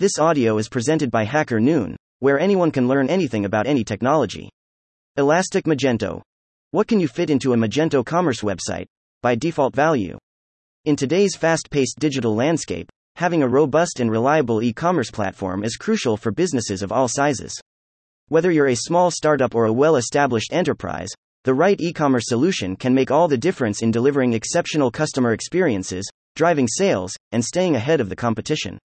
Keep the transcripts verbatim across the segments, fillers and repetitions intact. This audio is presented by Hacker Noon, where anyone can learn anything about any technology. Elastic Magento. What can you fit into a Magento Commerce website? By default value. In today's fast-paced digital landscape, having a robust and reliable e-commerce platform is crucial for businesses of all sizes. Whether you're a small startup or a well-established enterprise, the right e-commerce solution can make all the difference in delivering exceptional customer experiences, driving sales, and staying ahead of the competition.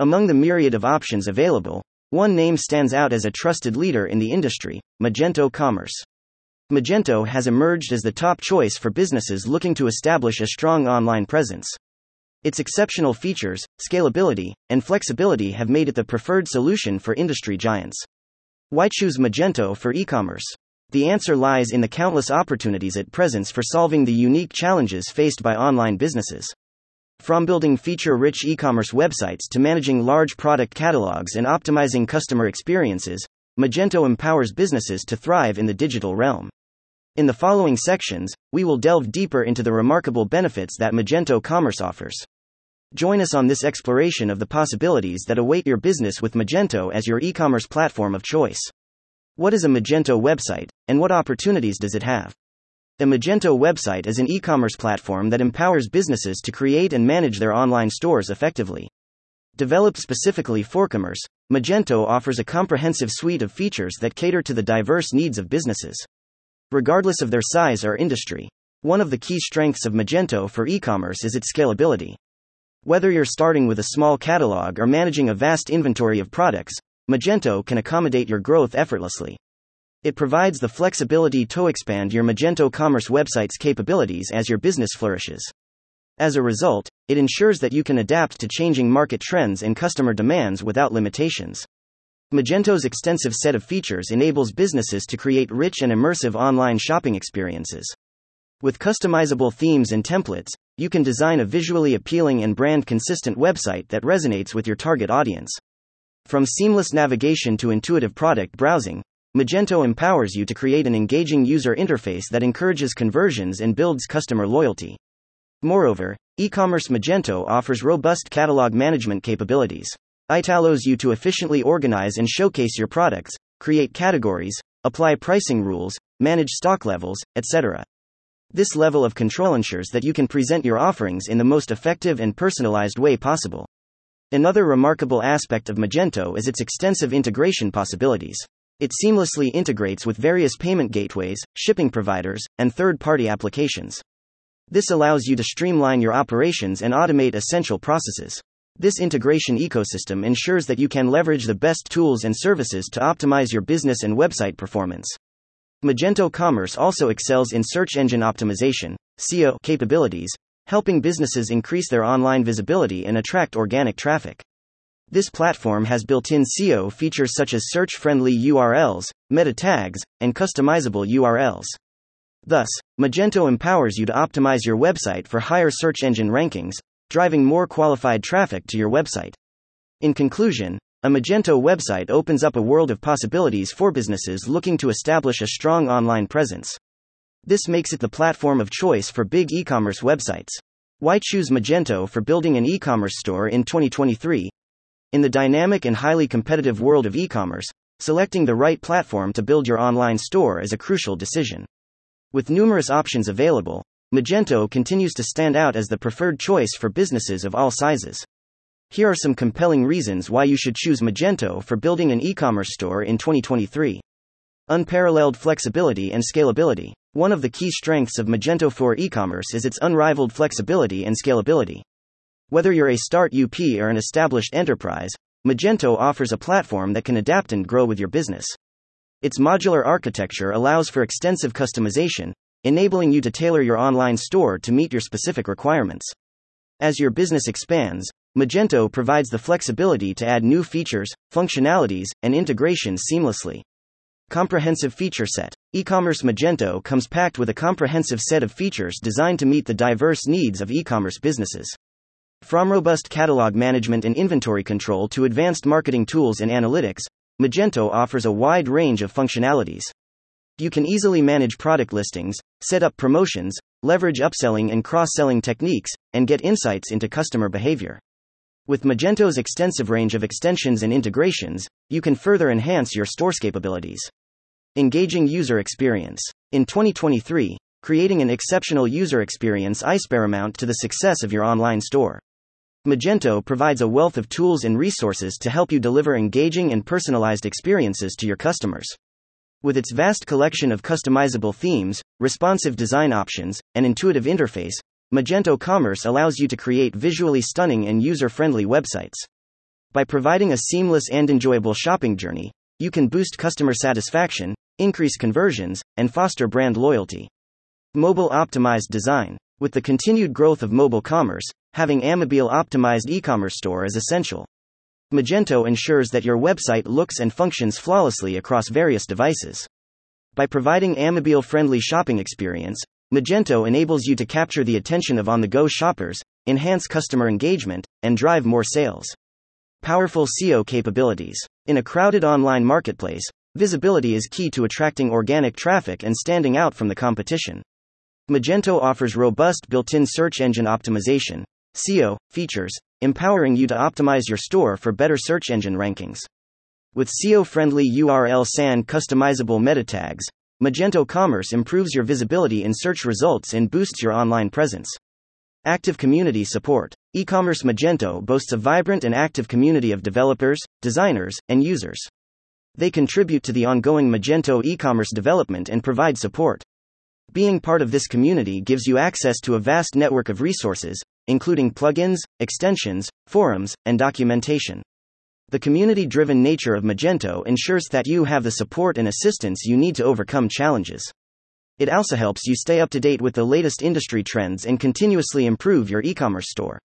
Among the myriad of options available, one name stands out as a trusted leader in the industry: Magento Commerce. Magento has emerged as the top choice for businesses looking to establish a strong online presence. Its exceptional features, scalability, and flexibility have made it the preferred solution for industry giants. Why choose Magento for e-commerce? The answer lies in the countless opportunities it presents for solving the unique challenges faced by online businesses. From building feature-rich e-commerce websites to managing large product catalogs and optimizing customer experiences, Magento empowers businesses to thrive in the digital realm. In the following sections, we will delve deeper into the remarkable benefits that Magento Commerce offers. Join us on this exploration of the possibilities that await your business with Magento as your e-commerce platform of choice. What is a Magento website, and what opportunities does it have? A Magento website is an e-commerce platform that empowers businesses to create and manage their online stores effectively. Developed specifically for commerce, Magento offers a comprehensive suite of features that cater to the diverse needs of businesses, regardless of their size or industry. One of the key strengths of Magento for e-commerce is its scalability. Whether you're starting with a small catalog or managing a vast inventory of products, Magento can accommodate your growth effortlessly. It provides the flexibility to expand your Magento Commerce website's capabilities as your business flourishes. As a result, it ensures that you can adapt to changing market trends and customer demands without limitations. Magento's extensive set of features enables businesses to create rich and immersive online shopping experiences. With customizable themes and templates, you can design a visually appealing and brand-consistent website that resonates with your target audience. From seamless navigation to intuitive product browsing, Magento empowers you to create an engaging user interface that encourages conversions and builds customer loyalty. Moreover, e-commerce Magento offers robust catalog management capabilities. It allows you to efficiently organize and showcase your products, create categories, apply pricing rules, manage stock levels, et cetera. This level of control ensures that you can present your offerings in the most effective and personalized way possible. Another remarkable aspect of Magento is its extensive integration possibilities. It seamlessly integrates with various payment gateways, shipping providers, and third-party applications. This allows you to streamline your operations and automate essential processes. This integration ecosystem ensures that you can leverage the best tools and services to optimize your business and website performance. Magento Commerce also excels in search engine optimization (S E O) capabilities, helping businesses increase their online visibility and attract organic traffic. This platform has built-in S E O features such as search-friendly U R Ls, meta tags, and customizable U R Ls. Thus, Magento empowers you to optimize your website for higher search engine rankings, driving more qualified traffic to your website. In conclusion, a Magento website opens up a world of possibilities for businesses looking to establish a strong online presence. This makes it the platform of choice for big e-commerce websites. Why choose Magento for building an e-commerce store in twenty twenty-three? In the dynamic and highly competitive world of e-commerce, selecting the right platform to build your online store is a crucial decision. With numerous options available, Magento continues to stand out as the preferred choice for businesses of all sizes. Here are some compelling reasons why you should choose Magento for building an e-commerce store in twenty twenty-three. Unparalleled flexibility and scalability. One of the key strengths of Magento for e-commerce is its unrivaled flexibility and scalability. Whether you're a start up or an established enterprise, Magento offers a platform that can adapt and grow with your business. Its modular architecture allows for extensive customization, enabling you to tailor your online store to meet your specific requirements. As your business expands, Magento provides the flexibility to add new features, functionalities, and integrations seamlessly. Comprehensive feature set. E-commerce Magento comes packed with a comprehensive set of features designed to meet the diverse needs of e-commerce businesses. From robust catalog management and inventory control to advanced marketing tools and analytics, Magento offers a wide range of functionalities. You can easily manage product listings, set up promotions, leverage upselling and cross-selling techniques, and get insights into customer behavior. With Magento's extensive range of extensions and integrations, you can further enhance your store's capabilities. Engaging user experience. In twenty twenty-three, creating an exceptional user experience is paramount to the success of your online store. Magento provides a wealth of tools and resources to help you deliver engaging and personalized experiences to your customers. With its vast collection of customizable themes, responsive design options, and intuitive interface, Magento Commerce allows you to create visually stunning and user-friendly websites. By providing a seamless and enjoyable shopping journey, you can boost customer satisfaction, increase conversions, and foster brand loyalty. Mobile-optimized design. With the continued growth of mobile commerce, having a mobile-optimized e-commerce store is essential. Magento ensures that your website looks and functions flawlessly across various devices. By providing a mobile-friendly shopping experience, Magento enables you to capture the attention of on-the-go shoppers, enhance customer engagement, and drive more sales. Powerful S E O capabilities. In a crowded online marketplace, visibility is key to attracting organic traffic and standing out from the competition. Magento offers robust built-in search engine optimization (S E O) features, empowering you to optimize your store for better search engine rankings. With S E O-friendly U R Ls and customizable meta tags, Magento Commerce improves your visibility in search results and boosts your online presence. Active community support. E-commerce Magento boasts a vibrant and active community of developers, designers, and users. They contribute to the ongoing Magento e-commerce development and provide support. Being part of this community gives you access to a vast network of resources, including plugins, extensions, forums, and documentation. The community-driven nature of Magento ensures that you have the support and assistance you need to overcome challenges. It also helps you stay up to date with the latest industry trends and continuously improve your e-commerce store.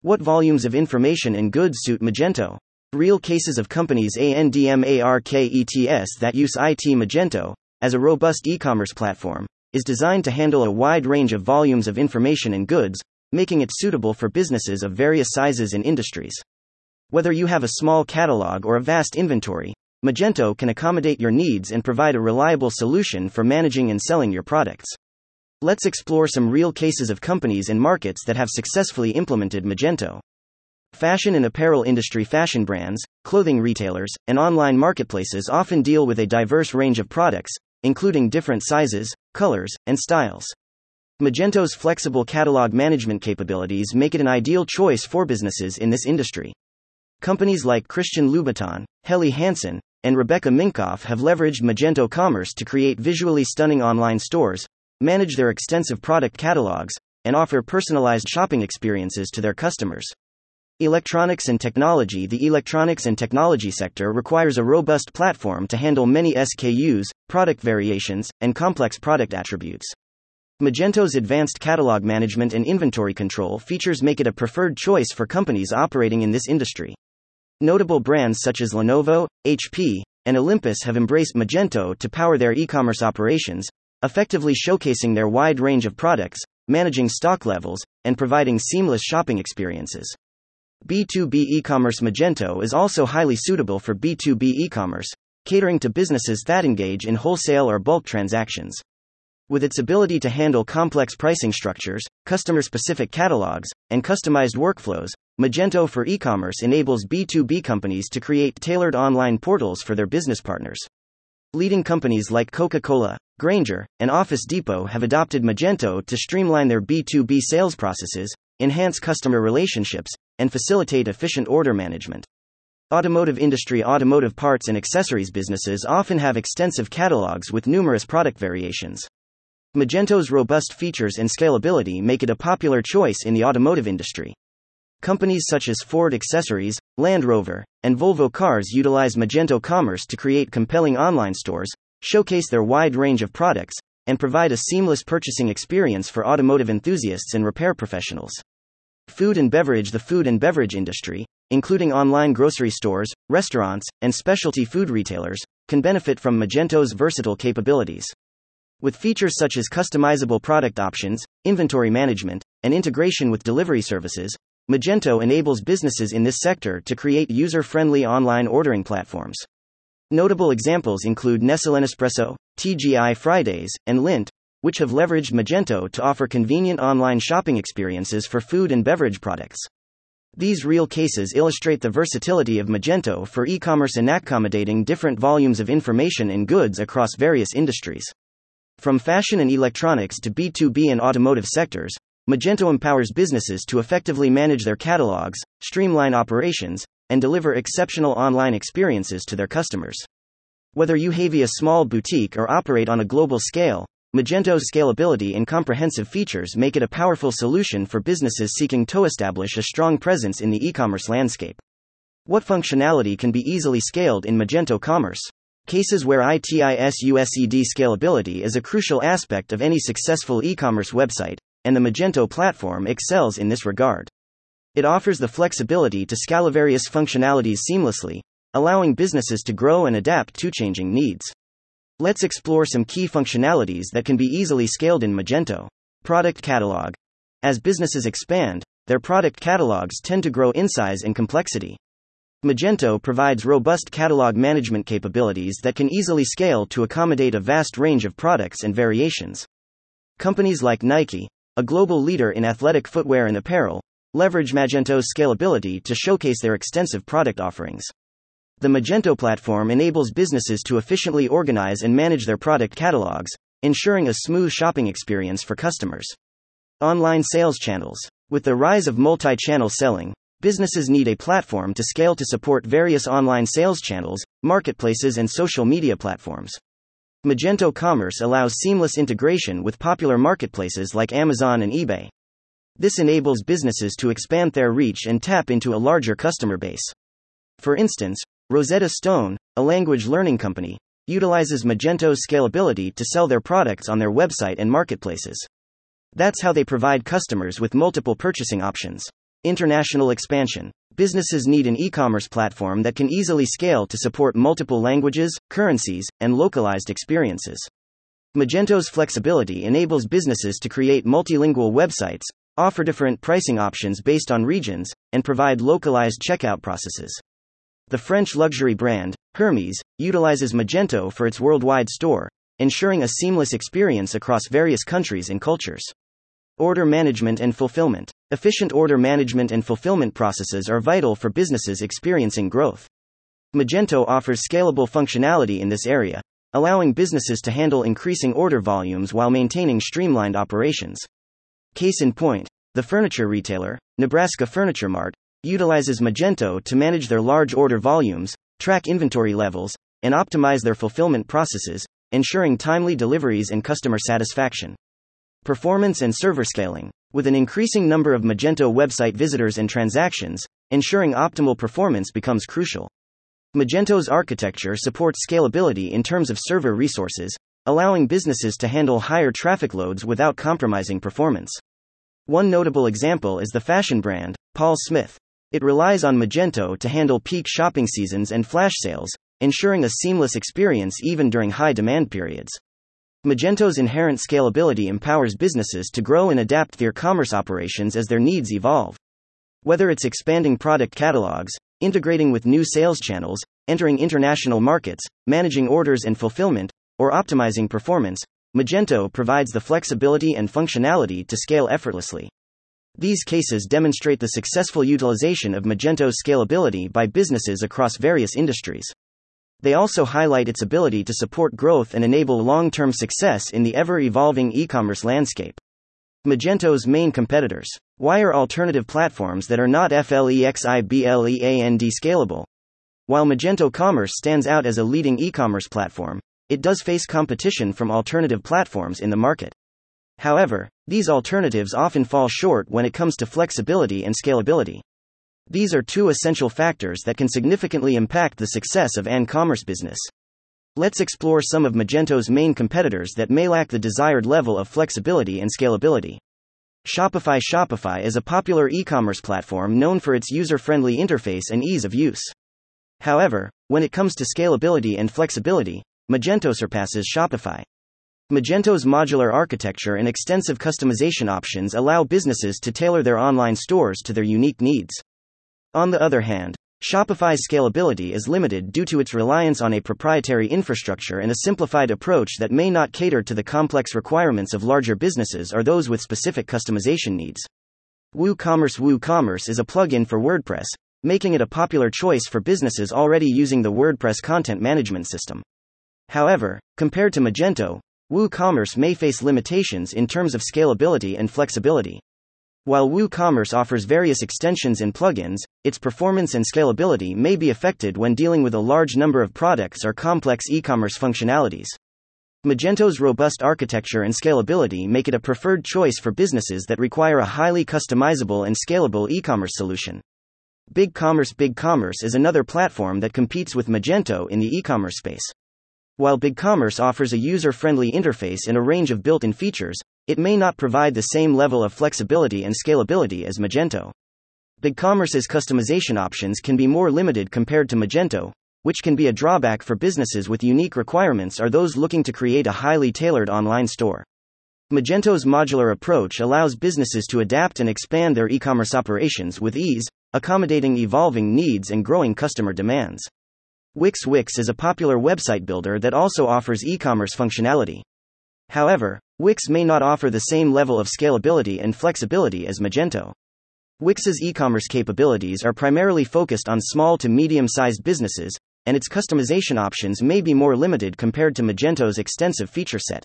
What volumes of information and goods suit Magento? Real cases of companies and markets that use it. Magento, as a robust e-commerce platform, is designed to handle a wide range of volumes of information and goods, making it suitable for businesses of various sizes and industries. Whether you have a small catalog or a vast inventory, Magento can accommodate your needs and provide a reliable solution for managing and selling your products. Let's explore some real cases of companies and markets that have successfully implemented Magento. Fashion and apparel industry. Fashion brands, clothing retailers, and online marketplaces often deal with a diverse range of products, including different sizes, colors, and styles. Magento's flexible catalog management capabilities make it an ideal choice for businesses in this industry. Companies like Christian Louboutin, Helly Hansen, and Rebecca Minkoff have leveraged Magento Commerce to create visually stunning online stores, manage their extensive product catalogs, and offer personalized shopping experiences to their customers. Electronics and technology. The electronics and technology sector requires a robust platform to handle many S K Us, product variations, and complex product attributes. Magento's advanced catalog management and inventory control features make it a preferred choice for companies operating in this industry. Notable brands such as Lenovo, H P, and Olympus have embraced Magento to power their e-commerce operations, effectively showcasing their wide range of products, managing stock levels, and providing seamless shopping experiences. B two B e-commerce. Magento is also highly suitable for B two B e-commerce, catering to businesses that engage in wholesale or bulk transactions. With its ability to handle complex pricing structures, customer-specific catalogs, and customized workflows, Magento for e-commerce enables B two B companies to create tailored online portals for their business partners. Leading companies like Coca-Cola, Grainger, and Office Depot have adopted Magento to streamline their B two B sales processes, enhance customer relationships, and facilitate efficient order management. Automotive industry. Automotive parts and accessories businesses often have extensive catalogs with numerous product variations. Magento's robust features and scalability make it a popular choice in the automotive industry. Companies such as Ford Accessories, Land Rover, and Volvo Cars utilize Magento Commerce to create compelling online stores, showcase their wide range of products, and provide a seamless purchasing experience for automotive enthusiasts and repair professionals. Food and beverage. The food and beverage industry, including online grocery stores, restaurants, and specialty food retailers, can benefit from Magento's versatile capabilities. With features such as customizable product options, inventory management, and integration with delivery services, Magento enables businesses in this sector to create user-friendly online ordering platforms. Notable examples include Nestlé Nespresso, T G I Fridays, and Lindt, which have leveraged Magento to offer convenient online shopping experiences for food and beverage products. These real cases illustrate the versatility of Magento for e-commerce in accommodating different volumes of information and goods across various industries. From fashion and electronics to B two B and automotive sectors, Magento empowers businesses to effectively manage their catalogs, streamline operations, and deliver exceptional online experiences to their customers. Whether you have a small boutique or operate on a global scale, Magento's scalability and comprehensive features make it a powerful solution for businesses seeking to establish a strong presence in the e-commerce landscape. What functionality can be easily scaled in Magento Commerce? Cases where ITISUSED scalability is a crucial aspect of any successful e-commerce website, and the Magento platform excels in this regard. It offers the flexibility to scale various functionalities seamlessly, allowing businesses to grow and adapt to changing needs. Let's explore some key functionalities that can be easily scaled in Magento. Product catalog. As businesses expand, their product catalogs tend to grow in size and complexity. Magento provides robust catalog management capabilities that can easily scale to accommodate a vast range of products and variations. Companies like Nike, a global leader in athletic footwear and apparel, leverage Magento's scalability to showcase their extensive product offerings. The Magento platform enables businesses to efficiently organize and manage their product catalogs, ensuring a smooth shopping experience for customers. Online sales channels. With the rise of multi-channel selling, businesses need a platform to scale to support various online sales channels, marketplaces, and social media platforms. Magento Commerce allows seamless integration with popular marketplaces like Amazon and eBay. This enables businesses to expand their reach and tap into a larger customer base. For instance, Rosetta Stone, a language learning company, utilizes Magento's scalability to sell their products on their website and marketplaces. That's how they provide customers with multiple purchasing options. International expansion. Businesses need an e-commerce platform that can easily scale to support multiple languages, currencies, and localized experiences. Magento's flexibility enables businesses to create multilingual websites, offer different pricing options based on regions, and provide localized checkout processes. The French luxury brand, Hermès, utilizes Magento for its worldwide store, ensuring a seamless experience across various countries and cultures. Order management and fulfillment. Efficient order management and fulfillment processes are vital for businesses experiencing growth. Magento offers scalable functionality in this area, allowing businesses to handle increasing order volumes while maintaining streamlined operations. Case in point, the furniture retailer, Nebraska Furniture Mart, utilizes Magento to manage their large order volumes, track inventory levels, and optimize their fulfillment processes, ensuring timely deliveries and customer satisfaction. Performance and server scaling. With an increasing number of Magento website visitors and transactions, ensuring optimal performance becomes crucial. Magento's architecture supports scalability in terms of server resources, allowing businesses to handle higher traffic loads without compromising performance. One notable example is the fashion brand, Paul Smith. It relies on Magento to handle peak shopping seasons and flash sales, ensuring a seamless experience even during high demand periods. Magento's inherent scalability empowers businesses to grow and adapt their commerce operations as their needs evolve. Whether it's expanding product catalogs, integrating with new sales channels, entering international markets, managing orders and fulfillment, or optimizing performance, Magento provides the flexibility and functionality to scale effortlessly. These cases demonstrate the successful utilization of Magento's scalability by businesses across various industries. They also highlight its ability to support growth and enable long-term success in the ever-evolving e-commerce landscape. Magento's main competitors. Why are alternative platforms that are not FLEXIBLEAND scalable? While Magento Commerce stands out as a leading e-commerce platform, it does face competition from alternative platforms in the market. However, these alternatives often fall short when it comes to flexibility and scalability. These are two essential factors that can significantly impact the success of an e-commerce business. Let's explore some of Magento's main competitors that may lack the desired level of flexibility and scalability. Shopify. Shopify is a popular e-commerce platform known for its user-friendly interface and ease of use. However, when it comes to scalability and flexibility, Magento surpasses Shopify. Magento's modular architecture and extensive customization options allow businesses to tailor their online stores to their unique needs. On the other hand, Shopify's scalability is limited due to its reliance on a proprietary infrastructure and a simplified approach that may not cater to the complex requirements of larger businesses or those with specific customization needs. WooCommerce WooCommerce is a plugin for WordPress, making it a popular choice for businesses already using the WordPress content management system. However, compared to Magento, WooCommerce may face limitations in terms of scalability and flexibility. While WooCommerce offers various extensions and plugins, its performance and scalability may be affected when dealing with a large number of products or complex e-commerce functionalities. Magento's robust architecture and scalability make it a preferred choice for businesses that require a highly customizable and scalable e-commerce solution. BigCommerce BigCommerce is another platform that competes with Magento in the e-commerce space. While BigCommerce offers a user-friendly interface and a range of built-in features, it may not provide the same level of flexibility and scalability as Magento. BigCommerce's customization options can be more limited compared to Magento, which can be a drawback for businesses with unique requirements or those looking to create a highly tailored online store. Magento's modular approach allows businesses to adapt and expand their e-commerce operations with ease, accommodating evolving needs and growing customer demands. Wix Wix is a popular website builder that also offers e-commerce functionality. However, Wix may not offer the same level of scalability and flexibility as Magento. Wix's e-commerce capabilities are primarily focused on small to medium-sized businesses, and its customization options may be more limited compared to Magento's extensive feature set.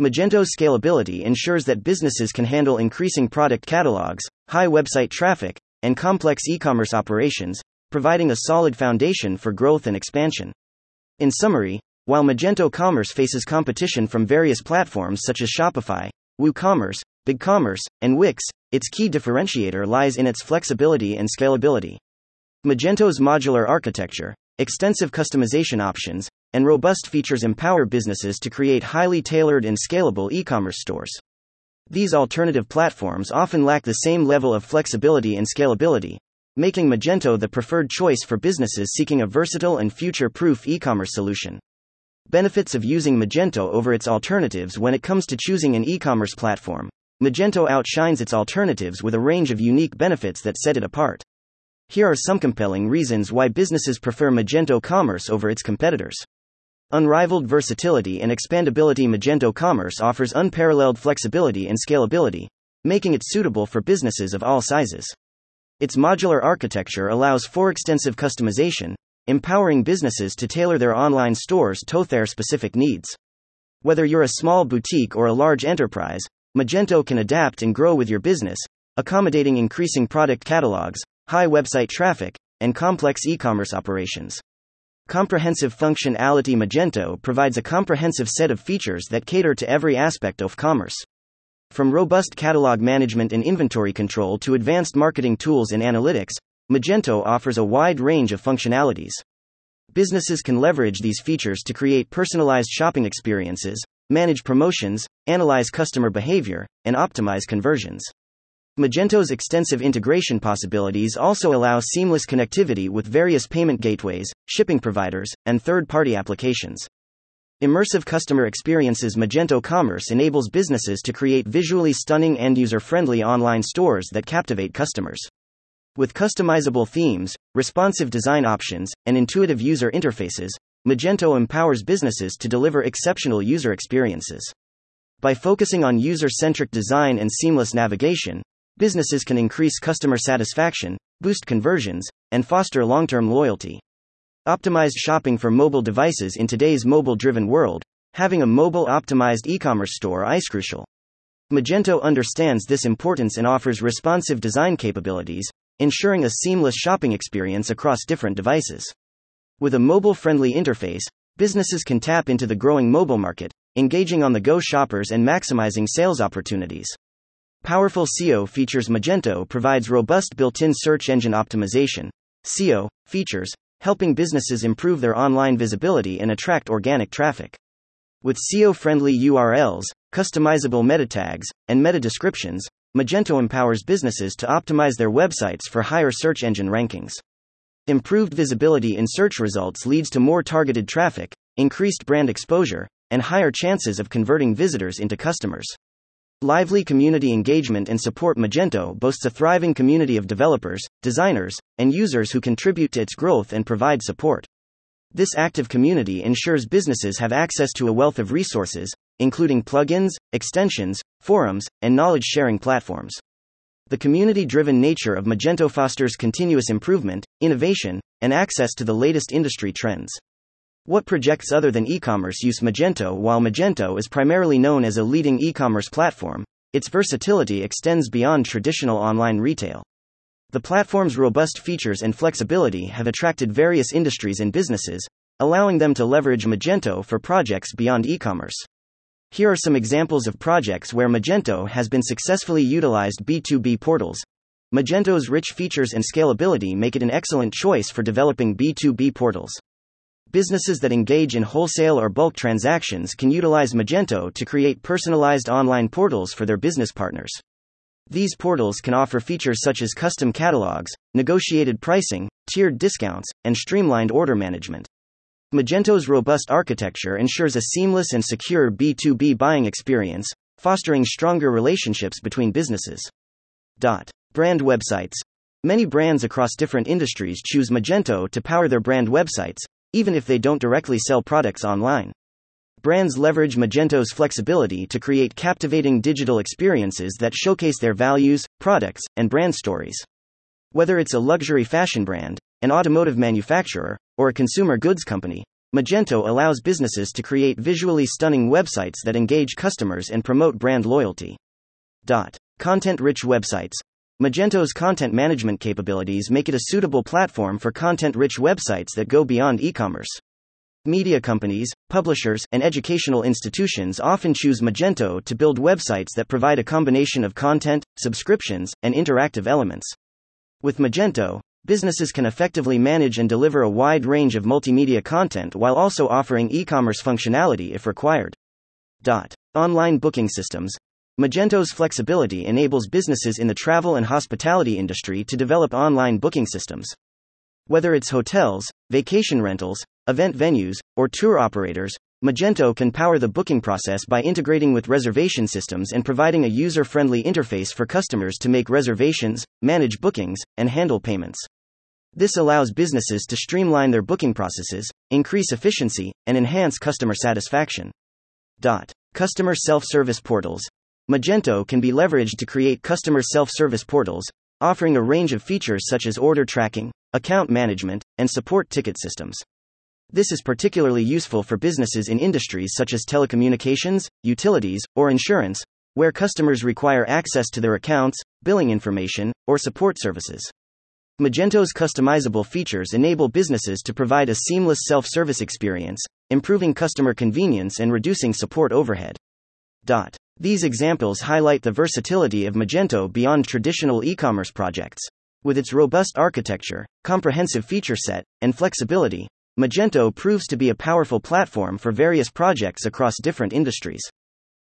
Magento's scalability ensures that businesses can handle increasing product catalogs, high website traffic, and complex e-commerce operations, providing a solid foundation for growth and expansion. In summary, while Magento Commerce faces competition from various platforms such as Shopify, WooCommerce, BigCommerce, and Wix, its key differentiator lies in its flexibility and scalability. Magento's modular architecture, extensive customization options, and robust features empower businesses to create highly tailored and scalable e-commerce stores. These alternative platforms often lack the same level of flexibility and scalability, making Magento the preferred choice for businesses seeking a versatile and future-proof e-commerce solution. Benefits of using Magento over its alternatives. When it comes to choosing an e-commerce platform, Magento outshines its alternatives with a range of unique benefits that set it apart. Here are some compelling reasons why businesses prefer Magento Commerce over its competitors. Unrivaled versatility and expandability. Magento Commerce offers unparalleled flexibility and scalability, making it suitable for businesses of all sizes. Its modular architecture allows for extensive customization, empowering businesses to tailor their online stores to their specific needs. Whether you're a small boutique or a large enterprise, Magento can adapt and grow with your business, accommodating increasing product catalogs, high website traffic, and complex e-commerce operations. Comprehensive functionality. Magento provides a comprehensive set of features that cater to every aspect of commerce. From robust catalog management and inventory control to advanced marketing tools and analytics, Magento offers a wide range of functionalities. Businesses can leverage these features to create personalized shopping experiences, manage promotions, analyze customer behavior, and optimize conversions. Magento's extensive integration possibilities also allow seamless connectivity with various payment gateways, shipping providers, and third-party applications. Immersive customer experiences. Magento Commerce enables businesses to create visually stunning and user-friendly online stores that captivate customers. With customizable themes, responsive design options, and intuitive user interfaces, Magento empowers businesses to deliver exceptional user experiences. By focusing on user-centric design and seamless navigation, businesses can increase customer satisfaction, boost conversions, and foster long-term loyalty. Optimized shopping for mobile devices. In today's mobile-driven world, having a mobile-optimized e-commerce store is crucial. Magento understands this importance and offers responsive design capabilities, ensuring a seamless shopping experience across different devices. With a mobile-friendly interface, businesses can tap into the growing mobile market, engaging on-the-go shoppers and maximizing sales opportunities. Powerful S E O features. Magento provides robust built-in search engine optimization (S E O) features, helping businesses improve their online visibility and attract organic traffic. With S E O-friendly U R Ls, customizable meta tags, and meta descriptions, Magento empowers businesses to optimize their websites for higher search engine rankings. Improved visibility in search results leads to more targeted traffic, increased brand exposure, and higher chances of converting visitors into customers. Lively community engagement and support. Magento boasts a thriving community of developers, designers, and users who contribute to its growth and provide support. This active community ensures businesses have access to a wealth of resources, including plugins, extensions, forums, and knowledge-sharing platforms. the community-driven nature of Magento fosters continuous improvement, innovation, and access to the latest industry trends. What projects other than e-commerce use Magento? While Magento is primarily known as a leading e-commerce platform, its versatility extends beyond traditional online retail. The platform's robust features and flexibility have attracted various industries and businesses, allowing them to leverage Magento for projects beyond e-commerce. Here are some examples of projects where Magento has been successfully utilized: B two B portals. Magento's rich features and scalability make it an excellent choice for developing B two B portals. Businesses that engage in wholesale or bulk transactions can utilize Magento to create personalized online portals for their business partners. These portals can offer features such as custom catalogs, negotiated pricing, tiered discounts, and streamlined order management. Magento's robust architecture ensures a seamless and secure B two B buying experience, fostering stronger relationships between businesses. Dot. Brand websites. Many brands across different industries choose Magento to power their brand websites, even if they don't directly sell products online. Brands leverage Magento's flexibility to create captivating digital experiences that showcase their values, products, and brand stories. Whether it's a luxury fashion brand, an automotive manufacturer, or a consumer goods company, Magento allows businesses to create visually stunning websites that engage customers and promote brand loyalty. Dot. Content-rich websites. Magento's content management capabilities make it a suitable platform for content-rich websites that go beyond e-commerce. Media companies, publishers, and educational institutions often choose Magento to build websites that provide a combination of content, subscriptions, and interactive elements. With Magento, businesses can effectively manage and deliver a wide range of multimedia content while also offering e-commerce functionality if required. Dot. Online booking systems. Magento's flexibility enables businesses in the travel and hospitality industry to develop online booking systems. Whether it's hotels, vacation rentals, event venues, or tour operators, Magento can power the booking process by integrating with reservation systems and providing a user-friendly interface for customers to make reservations, manage bookings, and handle payments. This allows businesses to streamline their booking processes, increase efficiency, and enhance customer satisfaction. Dot. Customer self-service portals. Magento can be leveraged to create customer self-service portals, offering a range of features such as order tracking, account management, and support ticket systems. This is particularly useful for businesses in industries such as telecommunications, utilities, or insurance, where customers require access to their accounts, billing information, or support services. Magento's customizable features enable businesses to provide a seamless self-service experience, improving customer convenience and reducing support overhead. Dot. These examples highlight the versatility of Magento beyond traditional e-commerce projects. With its robust architecture, comprehensive feature set, and flexibility, Magento proves to be a powerful platform for various projects across different industries.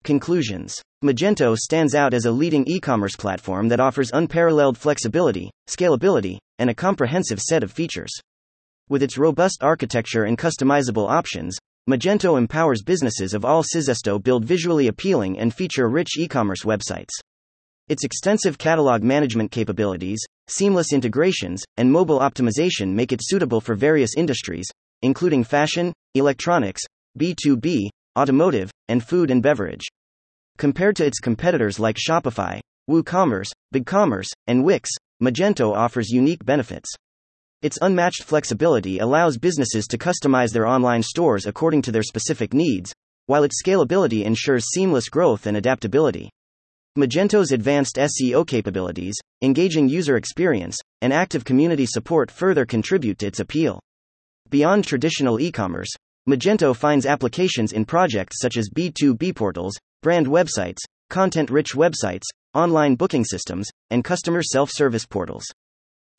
Conclusions. Magento stands out as a leading e-commerce platform that offers unparalleled flexibility, scalability, and a comprehensive set of features. With its robust architecture and customizable options, Magento empowers businesses of all sizes to build visually appealing and feature-rich e-commerce websites. Its extensive catalog management capabilities, seamless integrations, and mobile optimization make it suitable for various industries, including fashion, electronics, B two B, automotive, and food and beverage. Compared to its competitors like Shopify, WooCommerce, BigCommerce, and Wix, Magento offers unique benefits. Its unmatched flexibility allows businesses to customize their online stores according to their specific needs, while its scalability ensures seamless growth and adaptability. Magento's advanced S E O capabilities, engaging user experience, and active community support further contribute to its appeal. Beyond traditional e-commerce, Magento finds applications in projects such as B two B portals, brand websites, content-rich websites, online booking systems, and customer self-service portals.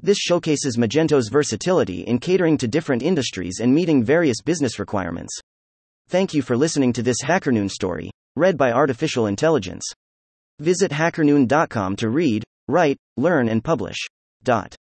This showcases Magento's versatility in catering to different industries and meeting various business requirements. Thank you for listening to this Hacker Noon story, read by Artificial Intelligence. Visit hacker noon dot com to read, write, learn, and publish. Dot.